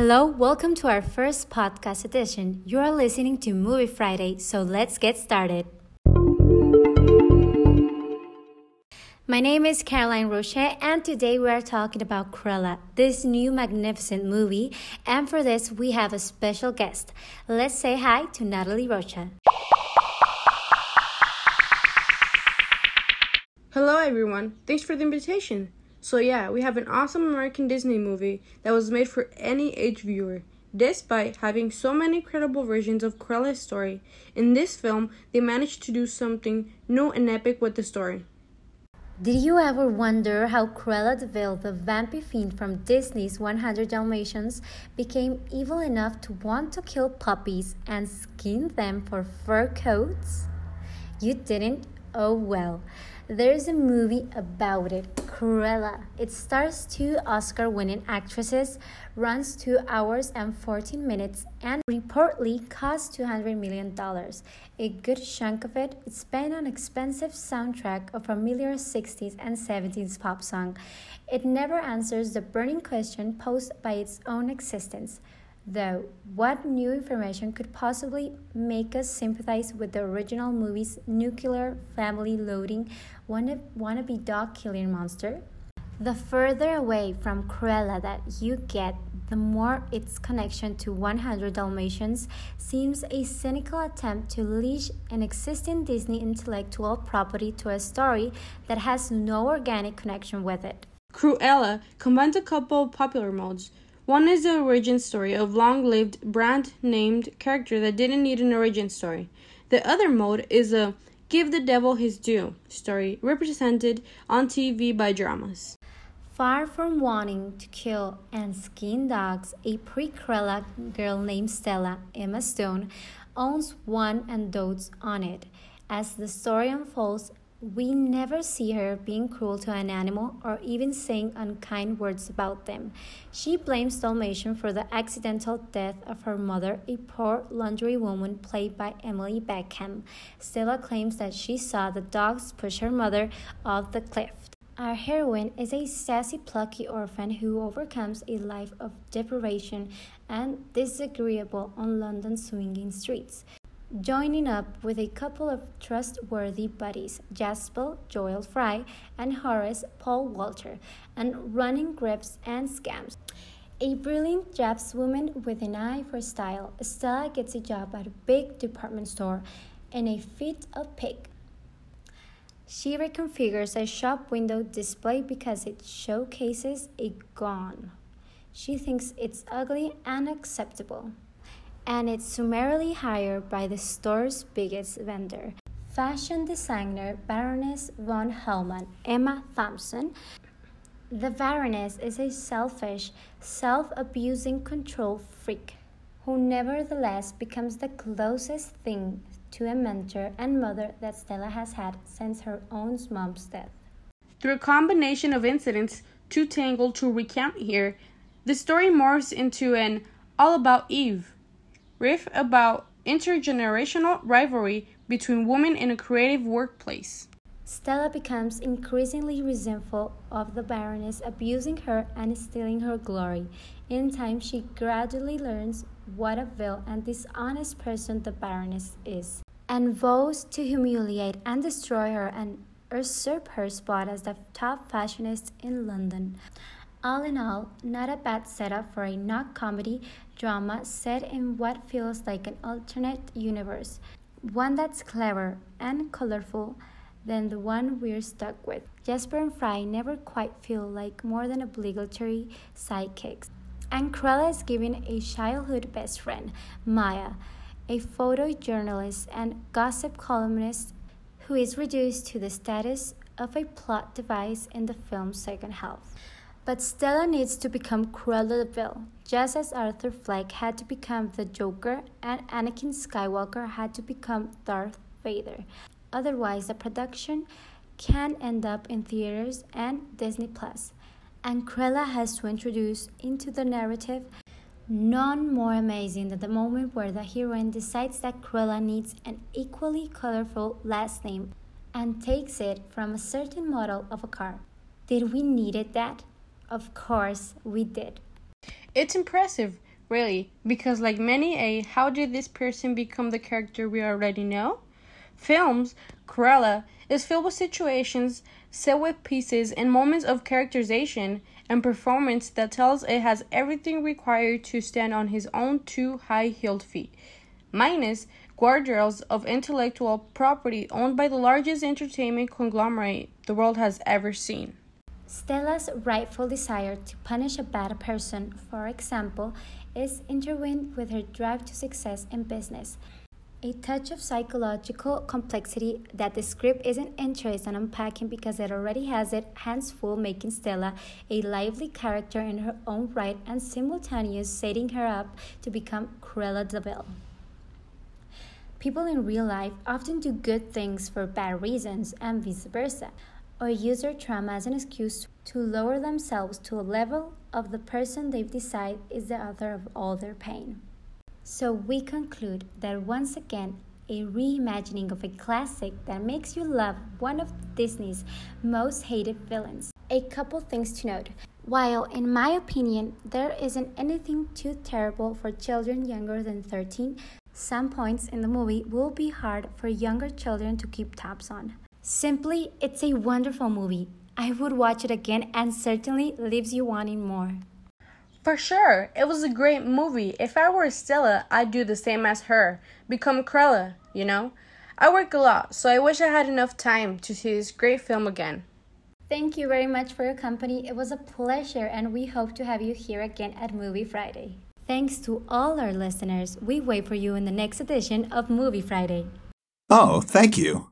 Hello, welcome to our first podcast edition. You are listening to Movie Friday, so let's get started. My name is Caroline Rocher, and today we are talking about Cruella, this new magnificent movie, and for this we have a special guest. Let's say hi to Natalie Roche. Hello everyone, thanks for the invitation. So yeah, we have an awesome American Disney movie that was made for any age viewer. Despite having so many incredible versions of Cruella's story, in this film, they managed to do something new and epic with the story. Did you ever wonder how Cruella de Vil, the vampy fiend from Disney's 100 Dalmatians, became evil enough to want to kill puppies and skin them for fur coats? You didn't? Oh well. There's a movie about it, Cruella. It stars two Oscar-winning actresses, runs 2 hours and 14 minutes, and reportedly cost $200 million. A good chunk of it is spent on expensive soundtrack of familiar 60s and 70s pop song. It never answers the burning question posed by its own existence. Though, what new information could possibly make us sympathize with the original movie's nuclear family-loading wannabe dog-killing monster? The further away from Cruella that you get, the more its connection to 100 Dalmatians seems a cynical attempt to leash an existing Disney intellectual property to a story that has no organic connection with it. Cruella combines a couple of popular molds. One is the origin story of long-lived, brand-named character that didn't need an origin story. The other mode is a give the devil his due story represented on TV by dramas. Far from wanting to kill and skin dogs, a pre-Cruella girl named Stella, Emma Stone, owns one and dotes on it. As the story unfolds, we never see her being cruel to an animal or even saying unkind words about them. She blames Dalmatian for the accidental death of her mother, a poor laundry woman played by Emily Beckham. Stella claims that she saw the dogs push her mother off the cliff. Our heroine is a sassy, plucky orphan who overcomes a life of deprivation and disagreeable on London's swinging streets, joining up with a couple of trustworthy buddies, Jasper, Joel Fry, and Horace, Paul Walter, and running grifts and scams. A brilliant draftswoman with an eye for style, Stella gets a job at a big department store in a fit of pique. She reconfigures a shop window display because it showcases a gun. She thinks it's ugly and unacceptable, and it's summarily hired by the store's biggest vendor, fashion designer Baroness von Hellman, Emma Thompson. The Baroness is a selfish, self-abusing control freak who nevertheless becomes the closest thing to a mentor and mother that Stella has had since her own mom's death. Through a combination of incidents too tangled to recount here, the story morphs into an all-about-Eve riff about intergenerational rivalry between women in a creative workplace. Stella becomes increasingly resentful of the Baroness abusing her and stealing her glory. In time, she gradually learns what a vile and dishonest person the Baroness is, and vows to humiliate and destroy her and usurp her spot as the top fashionist in London. All in all, not a bad setup for a knock comedy drama set in what feels like an alternate universe, one that's clever and colorful than the one we're stuck with. Jasper and Fry never quite feel like more than obligatory sidekicks, and Cruella is given a childhood best friend, Maya, a photojournalist and gossip columnist who is reduced to the status of a plot device in the film's second half. But Stella needs to become Cruella de Vil, just as Arthur Fleck had to become the Joker and Anakin Skywalker had to become Darth Vader. Otherwise, the production can end up in theaters and Disney+. And Cruella has to introduce into the narrative none more amazing than the moment where the heroine decides that Cruella needs an equally colorful last name and takes it from a certain model of a car. Did we need that? Of course we did. It's impressive. really, because like many a how did this person become the character we already know films, Cruella is filled with situations, set with pieces, and moments of characterization and performance that tells it has everything required to stand on his own two high-heeled feet, minus guardrails of intellectual property owned by the largest entertainment conglomerate the world has ever seen. Stella's rightful desire to punish a bad person, for example, is intertwined with her drive to success in business. A touch of psychological complexity that the script isn't interested in unpacking because it already has its hands full, making Stella a lively character in her own right and simultaneously setting her up to become Cruella de Vil. People in real life often do good things for bad reasons and vice versa, or use their trauma as an excuse to lower themselves to a level of the person they've decided is the author of all their pain. So we conclude that once again, a reimagining of a classic that makes you love one of Disney's most hated villains. A couple things to note. While in my opinion, there isn't anything too terrible for children younger than 13, some points in the movie will be hard for younger children to keep tabs on. Simply, it's a wonderful movie. I would watch it again and certainly leaves you wanting more. For sure, it was a great movie. If I were Stella, I'd do the same as her. Become Cruella, you know? I work a lot, so I wish I had enough time to see this great film again. Thank you very much for your company. It was a pleasure, and we hope to have you here again at Movie Friday. Thanks to all our listeners. We wait for you in the next edition of Movie Friday. Oh, thank you.